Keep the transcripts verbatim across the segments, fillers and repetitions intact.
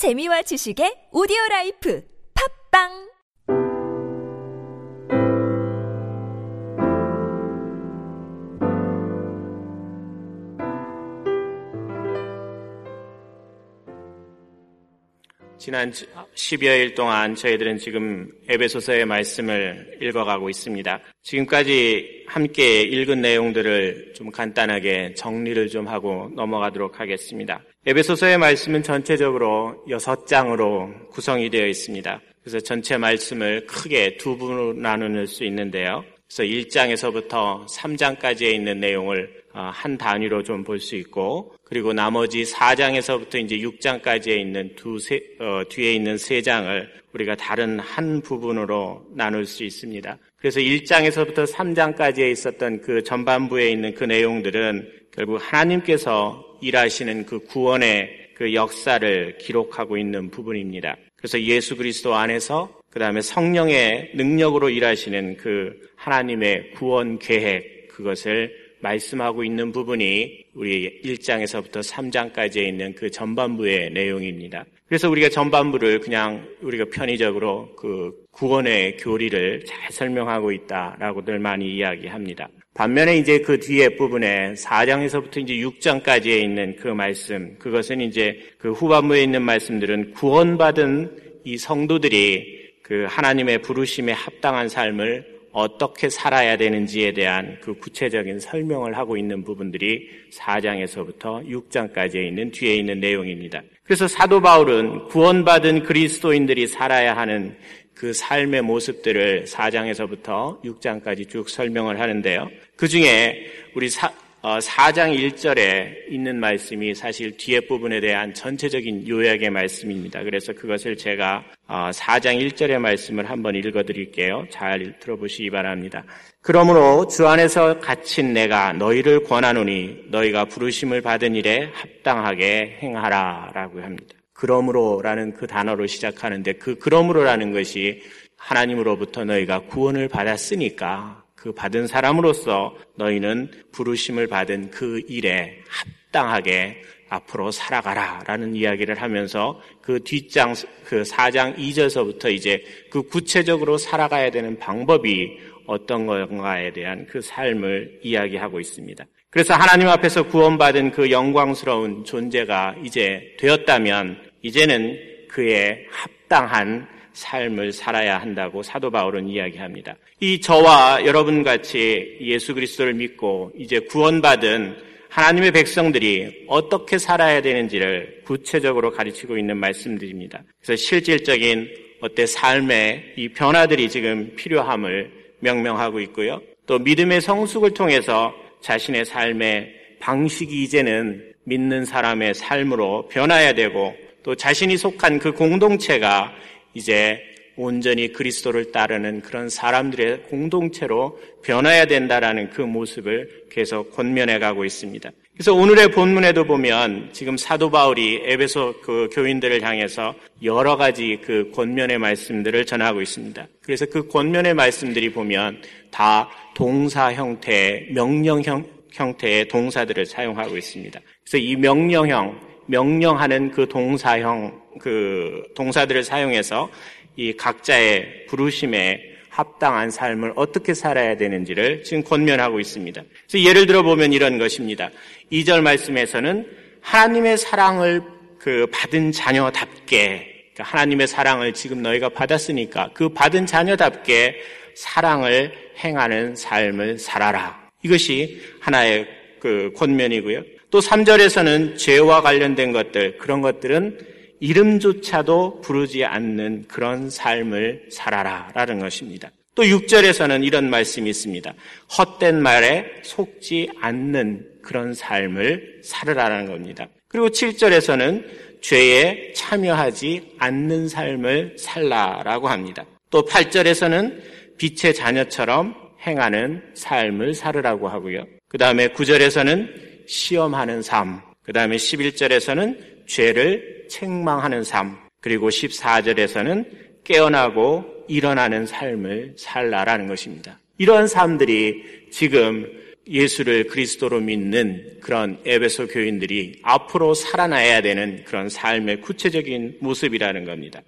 재미와 지식의 오디오라이프 팝빵! 지난 십여일 동안 저희들은 지금 에베소서의 말씀을 읽어가고 있습니다. 지금까지 함께 읽은 내용들을 좀 간단하게 정리를 좀 하고 넘어가도록 하겠습니다. 에베소서의 말씀은 전체적으로 여섯 장으로 구성이 되어 있습니다. 그래서 전체 말씀을 크게 두 부분으로 나눌 수 있는데요. 그래서 일 장에서부터 삼 장까지에 있는 내용을 한 단위로 좀 볼 수 있고, 그리고 나머지 사 장에서부터 이제 육 장까지에 있는 두 세, 어, 뒤에 있는 세 장을 우리가 다른 한 부분으로 나눌 수 있습니다. 그래서 일 장에서부터 삼 장까지에 있었던 그 전반부에 있는 그 내용들은 결국 하나님께서 일하시는 그 구원의 그 역사를 기록하고 있는 부분입니다. 그래서 예수 그리스도 안에서 그 다음에 성령의 능력으로 일하시는 그 하나님의 구원 계획, 그것을 말씀하고 있는 부분이 우리 일 장에서부터 삼 장까지에 있는 그 전반부의 내용입니다. 그래서 우리가 전반부를 그냥 우리가 편의적으로 그 구원의 교리를 잘 설명하고 있다라고들 많이 이야기합니다. 반면에 이제 그 뒤에 부분에 사 장에서부터 이제 육 장까지에 있는 그 말씀, 그것은 이제 그 후반부에 있는 말씀들은 구원받은 이 성도들이 그 하나님의 부르심에 합당한 삶을 어떻게 살아야 되는지에 대한 그 구체적인 설명을 하고 있는 부분들이 사 장에서부터 육 장까지에 있는 뒤에 있는 내용입니다. 그래서 사도 바울은 구원받은 그리스도인들이 살아야 하는 그 삶의 모습들을 사 장에서부터 육 장까지 쭉 설명을 하는데요. 그 중에 우리 사, 어, 사 장 일 절에 있는 말씀이 사실 뒤에 부분에 대한 전체적인 요약의 말씀입니다. 그래서 그것을 제가 어, 사 장 일 절의 말씀을 한번 읽어드릴게요. 잘 들어보시기 바랍니다. 그러므로 주 안에서 갇힌 내가 너희를 권하노니 너희가 부르심을 받은 일에 합당하게 행하라 라고 합니다. 그러므로라는 그 단어로 시작하는데, 그 그러므로라는 것이 하나님으로부터 너희가 구원을 받았으니까 그 받은 사람으로서 너희는 부르심을 받은 그 일에 합당하게 앞으로 살아가라 라는 이야기를 하면서 그 뒷장, 그 사 장 이 절서부터 이제 그 구체적으로 살아가야 되는 방법이 어떤 건가에 대한 그 삶을 이야기하고 있습니다. 그래서 하나님 앞에서 구원받은 그 영광스러운 존재가 이제 되었다면 이제는 그에 합당한 삶을 살아야 한다고 사도 바울은 이야기합니다. 이 저와 여러분 같이 예수 그리스도를 믿고 이제 구원받은 하나님의 백성들이 어떻게 살아야 되는지를 구체적으로 가르치고 있는 말씀들입니다. 그래서 실질적인 어때 삶의 이 변화들이 지금 필요함을 명명하고 있고요. 또 믿음의 성숙을 통해서 자신의 삶의 방식이 이제는 믿는 사람의 삶으로 변화해야 되고, 또 자신이 속한 그 공동체가 이제 온전히 그리스도를 따르는 그런 사람들의 공동체로 변화해야 된다라는 그 모습을 계속 권면해가고 있습니다. 그래서 오늘의 본문에도 보면 지금 사도 바울이 에베소 그 교인들을 향해서 여러 가지 그 권면의 말씀들을 전하고 있습니다. 그래서 그 권면의 말씀들이 보면 다 동사 형태의 명령형 형태의 동사들을 사용하고 있습니다. 그래서 이 명령형 명령하는 그 동사형, 그 동사들을 사용해서 이 각자의 부르심에 합당한 삶을 어떻게 살아야 되는지를 지금 권면하고 있습니다. 그래서 예를 들어 보면 이런 것입니다. 이 절 말씀에서는 하나님의 사랑을 그 받은 자녀답게, 그러니까 하나님의 사랑을 지금 너희가 받았으니까 그 받은 자녀답게 사랑을 행하는 삶을 살아라. 이것이 하나의 그 권면이고요. 또 삼 절에서는 죄와 관련된 것들, 그런 것들은 이름조차도 부르지 않는 그런 삶을 살아라 라는 것입니다. 또 육 절에서는 이런 말씀이 있습니다. 헛된 말에 속지 않는 그런 삶을 살으라는 겁니다. 그리고 칠 절에서는 죄에 참여하지 않는 삶을 살라라고 합니다. 또 팔 절에서는 빛의 자녀처럼 행하는 삶을 살으라고 하고요. 그 다음에 구 절에서는 시험하는 삶, 그 다음에 십일 절에서는 죄를 책망하는 삶, 그리고 십사 절에서는 깨어나고 일어나는 삶을 살라라는 것입니다. 이러한 삶들이 지금 예수를 그리스도로 믿는 그런 에베소 교인들이 앞으로 살아나야 되는 그런 삶의 구체적인 모습이라는 겁니다.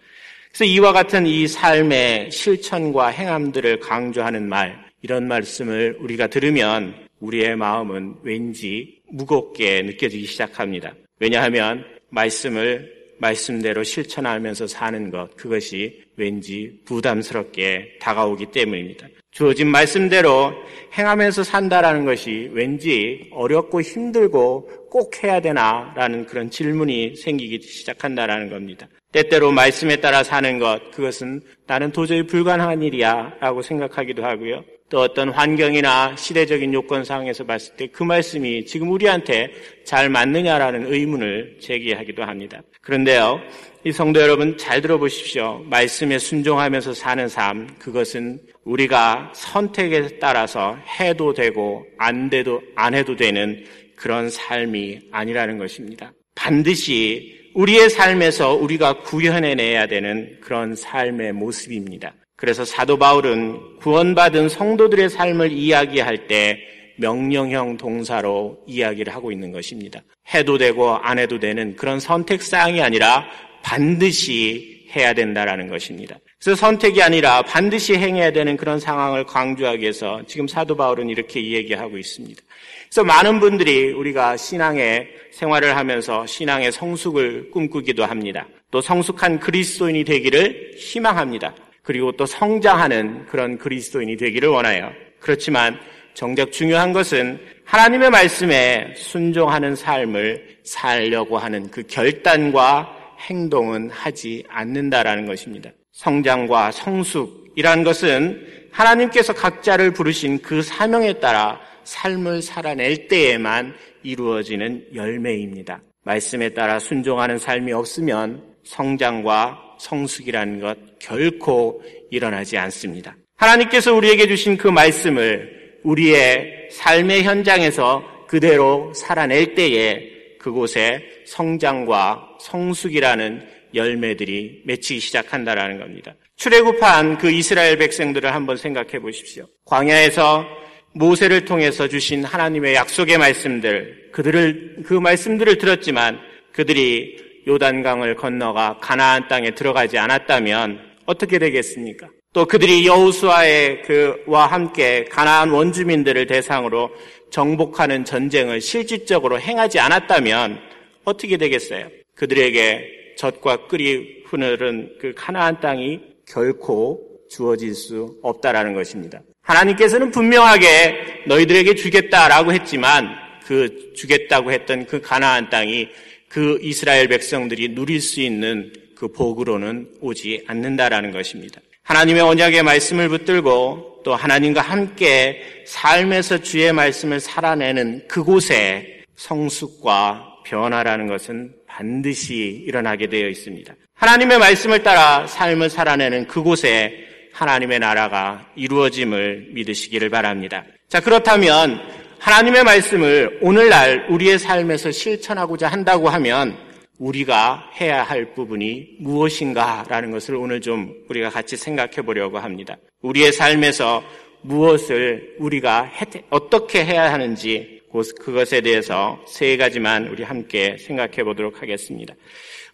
그래서 이와 같은 이 삶의 실천과 행함들을 강조하는 말, 이런 말씀을 우리가 들으면 우리의 마음은 왠지 무겁게 느껴지기 시작합니다. 왜냐하면 말씀을 말씀대로 실천하면서 사는 것, 그것이 왠지 부담스럽게 다가오기 때문입니다. 주어진 말씀대로 행하면서 산다라는 것이 왠지 어렵고 힘들고 꼭 해야 되나라는 그런 질문이 생기기 시작한다라는 겁니다. 때때로 말씀에 따라 사는 것, 그것은 나는 도저히 불가능한 일이야 라고 생각하기도 하고요. 또 어떤 환경이나 시대적인 요건상에서 봤을 때 그 말씀이 지금 우리한테 잘 맞느냐라는 의문을 제기하기도 합니다. 그런데요, 이 성도 여러분 잘 들어보십시오. 말씀에 순종하면서 사는 삶, 그것은 우리가 선택에 따라서 해도 되고 안 돼도 안 해도 되는 그런 삶이 아니라는 것입니다. 반드시 우리의 삶에서 우리가 구현해내야 되는 그런 삶의 모습입니다. 그래서 사도 바울은 구원받은 성도들의 삶을 이야기할 때 명령형 동사로 이야기를 하고 있는 것입니다. 해도 되고 안 해도 되는 그런 선택사항이 아니라 반드시 해야 된다라는 것입니다. 그래서 선택이 아니라 반드시 행해야 되는 그런 상황을 강조하기 위해서 지금 사도 바울은 이렇게 이야기하고 있습니다. 그래서 많은 분들이 우리가 신앙의 생활을 하면서 신앙의 성숙을 꿈꾸기도 합니다. 또 성숙한 그리스도인이 되기를 희망합니다. 그리고 또 성장하는 그런 그리스도인이 되기를 원해요. 그렇지만 정작 중요한 것은 하나님의 말씀에 순종하는 삶을 살려고 하는 그 결단과 행동은 하지 않는다라는 것입니다. 성장과 성숙이란 것은 하나님께서 각자를 부르신 그 사명에 따라 삶을 살아낼 때에만 이루어지는 열매입니다. 말씀에 따라 순종하는 삶이 없으면 성장과 성숙이라는 것 결코 일어나지 않습니다. 하나님께서 우리에게 주신 그 말씀을 우리의 삶의 현장에서 그대로 살아낼 때에 그곳에 성장과 성숙이라는 열매들이 맺히기 시작한다라는 겁니다. 출애굽한 그 이스라엘 백성들을 한번 생각해 보십시오. 광야에서 모세를 통해서 주신 하나님의 약속의 말씀들, 그들을 그 말씀들을 들었지만 그들이 요단강을 건너가 가나안 땅에 들어가지 않았다면 어떻게 되겠습니까? 또 그들이 여호수아의 그와 함께 가나안 원주민들을 대상으로 정복하는 전쟁을 실질적으로 행하지 않았다면 어떻게 되겠어요? 그들에게 젖과 꿀이 흐르는 그 가나안 땅이 결코 주어질 수 없다라는 것입니다. 하나님께서는 분명하게 너희들에게 주겠다라고 했지만 그 주겠다고 했던 그 가나안 땅이 그 이스라엘 백성들이 누릴 수 있는 그 복으로는 오지 않는다라는 것입니다. 하나님의 언약의 말씀을 붙들고 또 하나님과 함께 삶에서 주의 말씀을 살아내는 그곳에 성숙과 변화라는 것은 반드시 일어나게 되어 있습니다. 하나님의 말씀을 따라 삶을 살아내는 그곳에 하나님의 나라가 이루어짐을 믿으시기를 바랍니다. 자, 그렇다면 하나님의 말씀을 오늘날 우리의 삶에서 실천하고자 한다고 하면 우리가 해야 할 부분이 무엇인가라는 것을 오늘 좀 우리가 같이 생각해 보려고 합니다. 우리의 삶에서 무엇을 우리가 어떻게 해야 하는지 그것에 대해서 세 가지만 우리 함께 생각해 보도록 하겠습니다.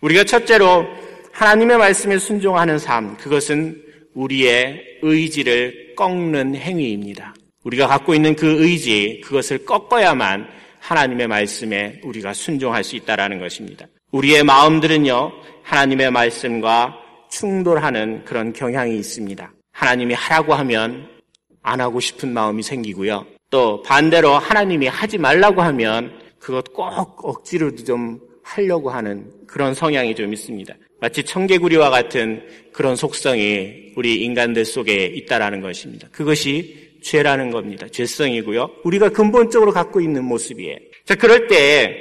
우리가 첫째로 하나님의 말씀에 순종하는 삶, 그것은 우리의 의지를 꺾는 행위입니다. 우리가 갖고 있는 그 의지, 그것을 꺾어야만 하나님의 말씀에 우리가 순종할 수 있다는 것입니다. 우리의 마음들은요, 하나님의 말씀과 충돌하는 그런 경향이 있습니다. 하나님이 하라고 하면 안 하고 싶은 마음이 생기고요. 또 반대로 하나님이 하지 말라고 하면 그것 꼭 억지로도 좀 하려고 하는 그런 성향이 좀 있습니다. 마치 청개구리와 같은 그런 속성이 우리 인간들 속에 있다는 것입니다. 그것이 죄라는 겁니다. 죄성이고요. 우리가 근본적으로 갖고 있는 모습이에요. 자, 그럴 때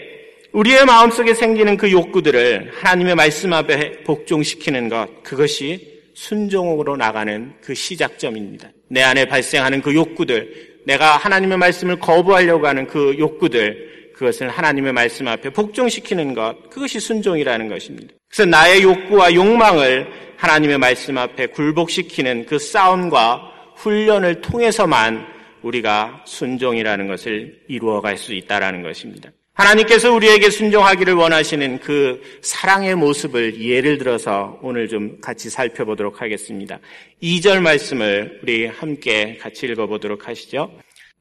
우리의 마음속에 생기는 그 욕구들을 하나님의 말씀 앞에 복종시키는 것, 그것이 순종으로 나가는 그 시작점입니다. 내 안에 발생하는 그 욕구들, 내가 하나님의 말씀을 거부하려고 하는 그 욕구들, 그것을 하나님의 말씀 앞에 복종시키는 것, 그것이 순종이라는 것입니다. 그래서 나의 욕구와 욕망을 하나님의 말씀 앞에 굴복시키는 그 싸움과 훈련을 통해서만 우리가 순종이라는 것을 이루어갈 수 있다는 것입니다. 하나님께서 우리에게 순종하기를 원하시는 그 사랑의 모습을 예를 들어서 오늘 좀 같이 살펴보도록 하겠습니다. 이 절 말씀을 우리 함께 같이 읽어보도록 하시죠.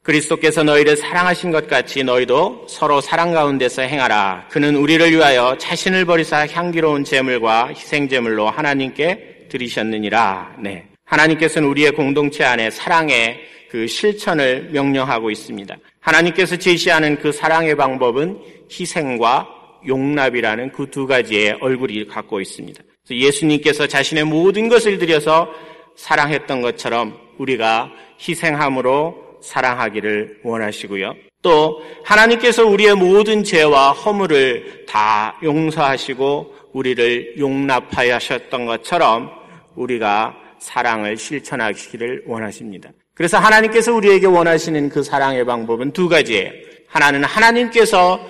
그리스도께서 너희를 사랑하신 것 같이 너희도 서로 사랑 가운데서 행하라. 그는 우리를 위하여 자신을 버리사 향기로운 제물과 희생제물로 하나님께 드리셨느니라. 네. 하나님께서는 우리의 공동체 안에 사랑의 그 실천을 명령하고 있습니다. 하나님께서 제시하는 그 사랑의 방법은 희생과 용납이라는 그 두 가지의 얼굴이 갖고 있습니다. 그래서 예수님께서 자신의 모든 것을 들여서 사랑했던 것처럼 우리가 희생함으로 사랑하기를 원하시고요. 또 하나님께서 우리의 모든 죄와 허물을 다 용서하시고 우리를 용납하셨던 것처럼 우리가 사랑을 실천하시기를 원하십니다. 그래서 하나님께서 우리에게 원하시는 그 사랑의 방법은 두 가지예요. 하나는 하나님께서,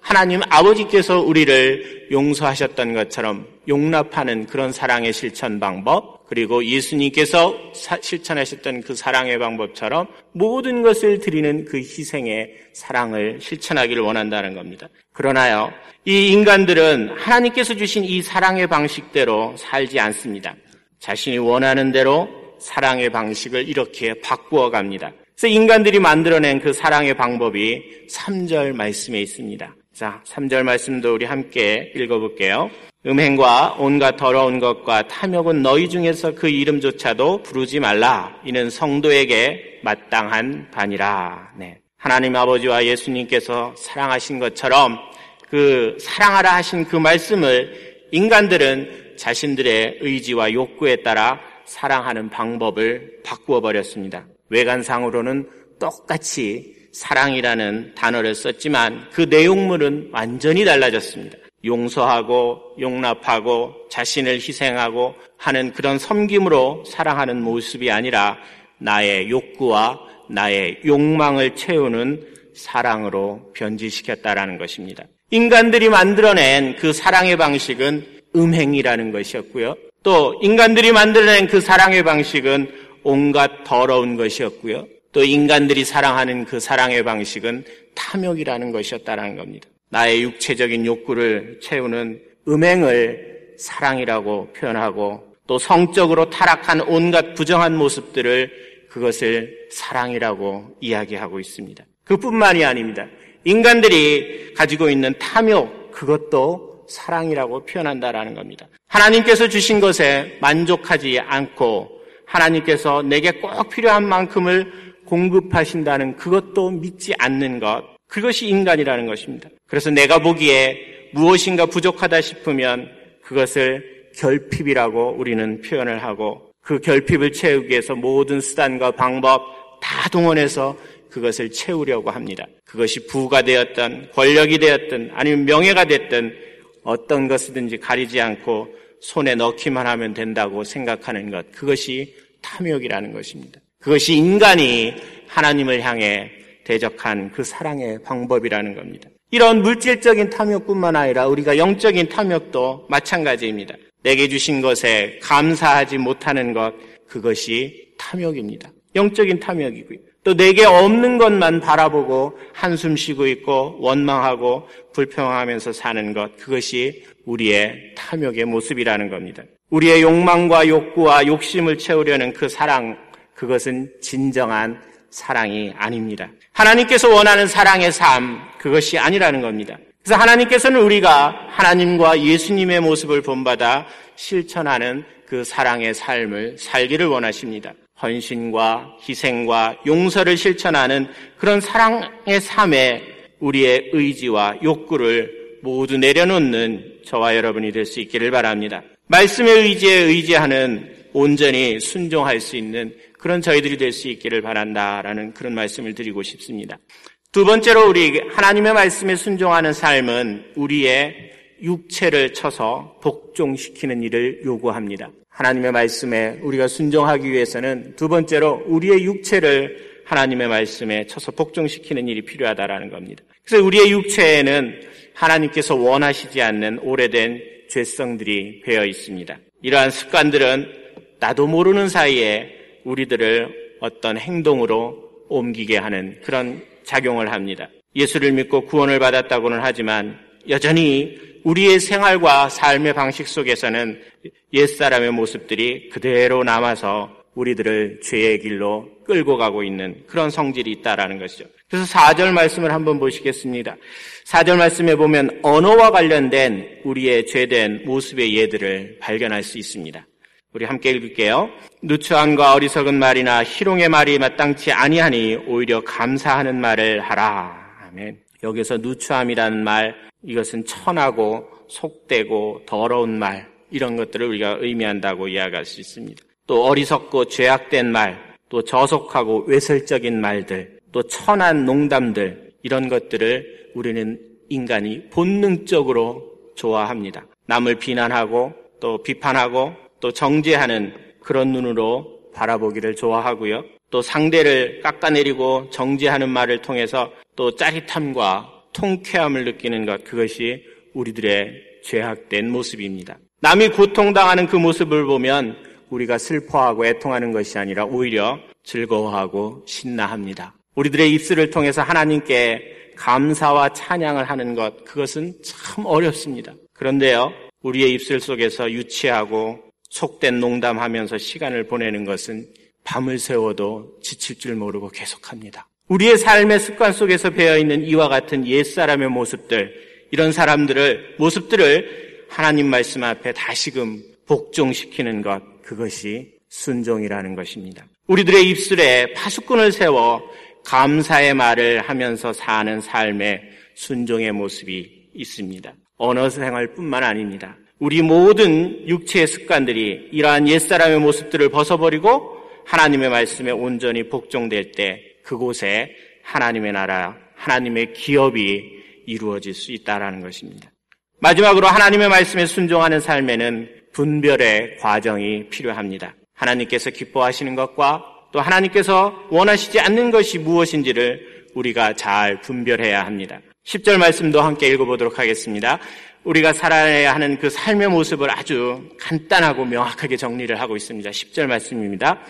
하나님 아버지께서 우리를 용서하셨던 것처럼 용납하는 그런 사랑의 실천 방법, 그리고 예수님께서 사, 실천하셨던 그 사랑의 방법처럼 모든 것을 드리는 그 희생의 사랑을 실천하기를 원한다는 겁니다. 그러나요, 이 인간들은 하나님께서 주신 이 사랑의 방식대로 살지 않습니다. 자신이 원하는 대로 사랑의 방식을 이렇게 바꾸어 갑니다. 그래서 인간들이 만들어낸 그 사랑의 방법이 삼 절 말씀에 있습니다. 자, 삼 절 말씀도 우리 함께 읽어볼게요. 음행과 온갖 더러운 것과 탐욕은 너희 중에서 그 이름조차도 부르지 말라. 이는 성도에게 마땅한 바니라. 네. 하나님 아버지와 예수님께서 사랑하신 것처럼 그 사랑하라 하신 그 말씀을 인간들은 자신들의 의지와 욕구에 따라 사랑하는 방법을 바꾸어 버렸습니다. 외관상으로는 똑같이 사랑이라는 단어를 썼지만 그 내용물은 완전히 달라졌습니다. 용서하고 용납하고 자신을 희생하고 하는 그런 섬김으로 사랑하는 모습이 아니라 나의 욕구와 나의 욕망을 채우는 사랑으로 변질시켰다라는 것입니다. 인간들이 만들어낸 그 사랑의 방식은 음행이라는 것이었고요. 또 인간들이 만들어낸 그 사랑의 방식은 온갖 더러운 것이었고요. 또 인간들이 사랑하는 그 사랑의 방식은 탐욕이라는 것이었다라는 겁니다. 나의 육체적인 욕구를 채우는 음행을 사랑이라고 표현하고 또 성적으로 타락한 온갖 부정한 모습들을 그것을 사랑이라고 이야기하고 있습니다. 그뿐만이 아닙니다. 인간들이 가지고 있는 탐욕, 그것도 사랑이라고 표현한다라는 겁니다. 하나님께서 주신 것에 만족하지 않고 하나님께서 내게 꼭 필요한 만큼을 공급하신다는 그것도 믿지 않는 것, 그것이 인간이라는 것입니다. 그래서 내가 보기에 무엇인가 부족하다 싶으면 그것을 결핍이라고 우리는 표현을 하고 그 결핍을 채우기 위해서 모든 수단과 방법 다 동원해서 그것을 채우려고 합니다. 그것이 부가 되었든 권력이 되었든 아니면 명예가 됐든 어떤 것이든지 가리지 않고 손에 넣기만 하면 된다고 생각하는 것, 그것이 탐욕이라는 것입니다. 그것이 인간이 하나님을 향해 대적한 그 사랑의 방법이라는 겁니다. 이런 물질적인 탐욕뿐만 아니라 우리가 영적인 탐욕도 마찬가지입니다. 내게 주신 것에 감사하지 못하는 것, 그것이 탐욕입니다. 영적인 탐욕이고요. 또 내게 없는 것만 바라보고 한숨 쉬고 있고 원망하고 불평하면서 사는 것, 그것이 우리의 탐욕의 모습이라는 겁니다. 우리의 욕망과 욕구와 욕심을 채우려는 그 사랑, 그것은 진정한 사랑이 아닙니다. 하나님께서 원하는 사랑의 삶, 그것이 아니라는 겁니다. 그래서 하나님께서는 우리가 하나님과 예수님의 모습을 본받아 실천하는 그 사랑의 삶을 살기를 원하십니다. 헌신과 희생과 용서를 실천하는 그런 사랑의 삶에 우리의 의지와 욕구를 모두 내려놓는 저와 여러분이 될 수 있기를 바랍니다. 말씀의 의지에 의지하는 온전히 순종할 수 있는 그런 저희들이 될 수 있기를 바란다라는 그런 말씀을 드리고 싶습니다. 두 번째로 우리 하나님의 말씀에 순종하는 삶은 우리의 육체를 쳐서 복종시키는 일을 요구합니다. 하나님의 말씀에 우리가 순종하기 위해서는 두 번째로 우리의 육체를 하나님의 말씀에 쳐서 복종시키는 일이 필요하다라는 겁니다. 그래서 우리의 육체에는 하나님께서 원하시지 않는 오래된 죄성들이 배어 있습니다. 이러한 습관들은 나도 모르는 사이에 우리들을 어떤 행동으로 옮기게 하는 그런 작용을 합니다. 예수를 믿고 구원을 받았다고는 하지만 여전히 우리의 생활과 삶의 방식 속에서는 옛사람의 모습들이 그대로 남아서 우리들을 죄의 길로 끌고 가고 있는 그런 성질이 있다라는 것이죠. 그래서 사 절 말씀을 한번 보시겠습니다. 사 절 말씀에 보면 언어와 관련된 우리의 죄된 모습의 예들을 발견할 수 있습니다. 우리 함께 읽을게요. 누추함과 어리석은 말이나 희롱의 말이 마땅치 아니하니 오히려 감사하는 말을 하라. 아멘. 여기서 누추함이라는 말, 이것은 천하고 속되고 더러운 말, 이런 것들을 우리가 의미한다고 이야기할 수 있습니다. 또 어리석고 죄악된 말, 또 저속하고 외설적인 말들, 또 천한 농담들, 이런 것들을 우리는 인간이 본능적으로 좋아합니다. 남을 비난하고 또 비판하고 또 정죄하는 그런 눈으로 바라보기를 좋아하고요. 또 상대를 깎아내리고 정죄하는 말을 통해서 또 짜릿함과 통쾌함을 느끼는 것, 그것이 우리들의 죄악된 모습입니다. 남이 고통당하는 그 모습을 보면 우리가 슬퍼하고 애통하는 것이 아니라 오히려 즐거워하고 신나합니다. 우리들의 입술을 통해서 하나님께 감사와 찬양을 하는 것, 그것은 참 어렵습니다. 그런데요, 우리의 입술 속에서 유치하고 속된 농담하면서 시간을 보내는 것은 밤을 새워도 지칠 줄 모르고 계속합니다. 우리의 삶의 습관 속에서 배어있는 이와 같은 옛사람의 모습들, 이런 사람들을 모습들을 하나님 말씀 앞에 다시금 복종시키는 것, 그것이 순종이라는 것입니다. 우리들의 입술에 파수꾼을 세워 감사의 말을 하면서 사는 삶의 순종의 모습이 있습니다. 언어 생활뿐만 아닙니다. 우리 모든 육체의 습관들이 이러한 옛사람의 모습들을 벗어버리고 하나님의 말씀에 온전히 복종될 때 그곳에 하나님의 나라, 하나님의 기업이 이루어질 수 있다는 것입니다. 마지막으로 하나님의 말씀에 순종하는 삶에는 분별의 과정이 필요합니다. 하나님께서 기뻐하시는 것과 또 하나님께서 원하시지 않는 것이 무엇인지를 우리가 잘 분별해야 합니다. 십 절 말씀도 함께 읽어보도록 하겠습니다. 우리가 살아야 하는 그 삶의 모습을 아주 간단하고 명확하게 정리를 하고 있습니다. 십 절 말씀입니다.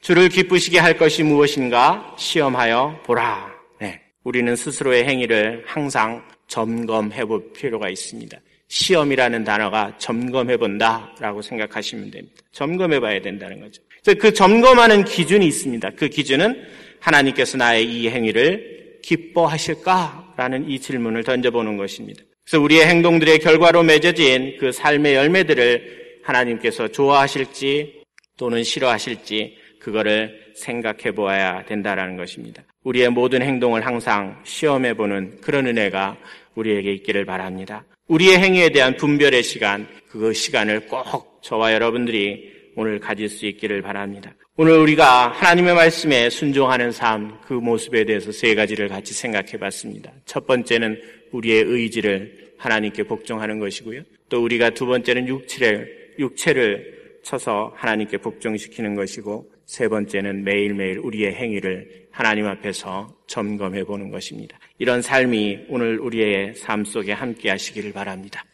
주를 기쁘시게 할 것이 무엇인가 시험하여 보라. 네. 우리는 스스로의 행위를 항상 점검해 볼 필요가 있습니다. 시험이라는 단어가 점검해 본다라고 생각하시면 됩니다. 점검해 봐야 된다는 거죠. 그 점검하는 기준이 있습니다. 그 기준은 하나님께서 나의 이 행위를 기뻐하실까라는 이 질문을 던져보는 것입니다. 그래서 우리의 행동들의 결과로 맺어진 그 삶의 열매들을 하나님께서 좋아하실지 또는 싫어하실지 그거를 생각해 보아야 된다라는 것입니다. 우리의 모든 행동을 항상 시험해 보는 그런 은혜가 우리에게 있기를 바랍니다. 우리의 행위에 대한 분별의 시간, 그 시간을 꼭 저와 여러분들이 오늘 가질 수 있기를 바랍니다. 오늘 우리가 하나님의 말씀에 순종하는 삶, 그 모습에 대해서 세 가지를 같이 생각해 봤습니다. 첫 번째는 우리의 의지를 하나님께 복종하는 것이고요. 또 우리가 두 번째는 육체를, 육체를 쳐서 하나님께 복종시키는 것이고, 세 번째는 매일매일 우리의 행위를 하나님 앞에서 점검해 보는 것입니다. 이런 삶이 오늘 우리의 삶 속에 함께 하시기를 바랍니다.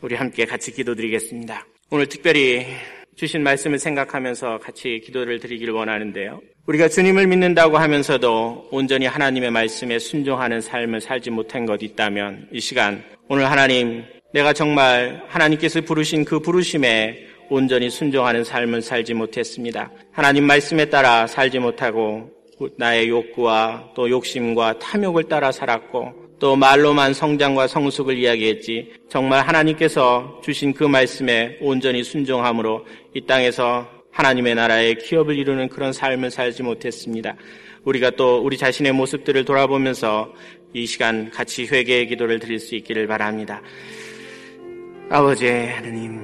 우리 함께 같이 기도드리겠습니다. 오늘 특별히 주신 말씀을 생각하면서 같이 기도를 드리길 원하는데요. 우리가 주님을 믿는다고 하면서도 온전히 하나님의 말씀에 순종하는 삶을 살지 못한 것 있다면 이 시간 오늘 하나님, 내가 정말 하나님께서 부르신 그 부르심에 온전히 순종하는 삶을 살지 못했습니다. 하나님 말씀에 따라 살지 못하고 나의 욕구와 또 욕심과 탐욕을 따라 살았고 또 말로만 성장과 성숙을 이야기했지 정말 하나님께서 주신 그 말씀에 온전히 순종함으로 이 땅에서 하나님의 나라의 기업을 이루는 그런 삶을 살지 못했습니다. 우리가 또 우리 자신의 모습들을 돌아보면서 이 시간 같이 회개의 기도를 드릴 수 있기를 바랍니다. 아버지 하나님,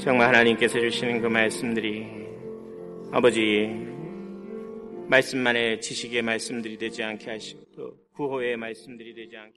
정말 하나님께서 주시는 그 말씀들이 아버지 말씀만의 지식의 말씀들이 되지 않게 하시고 또 구호의 말씀들이 되지 않게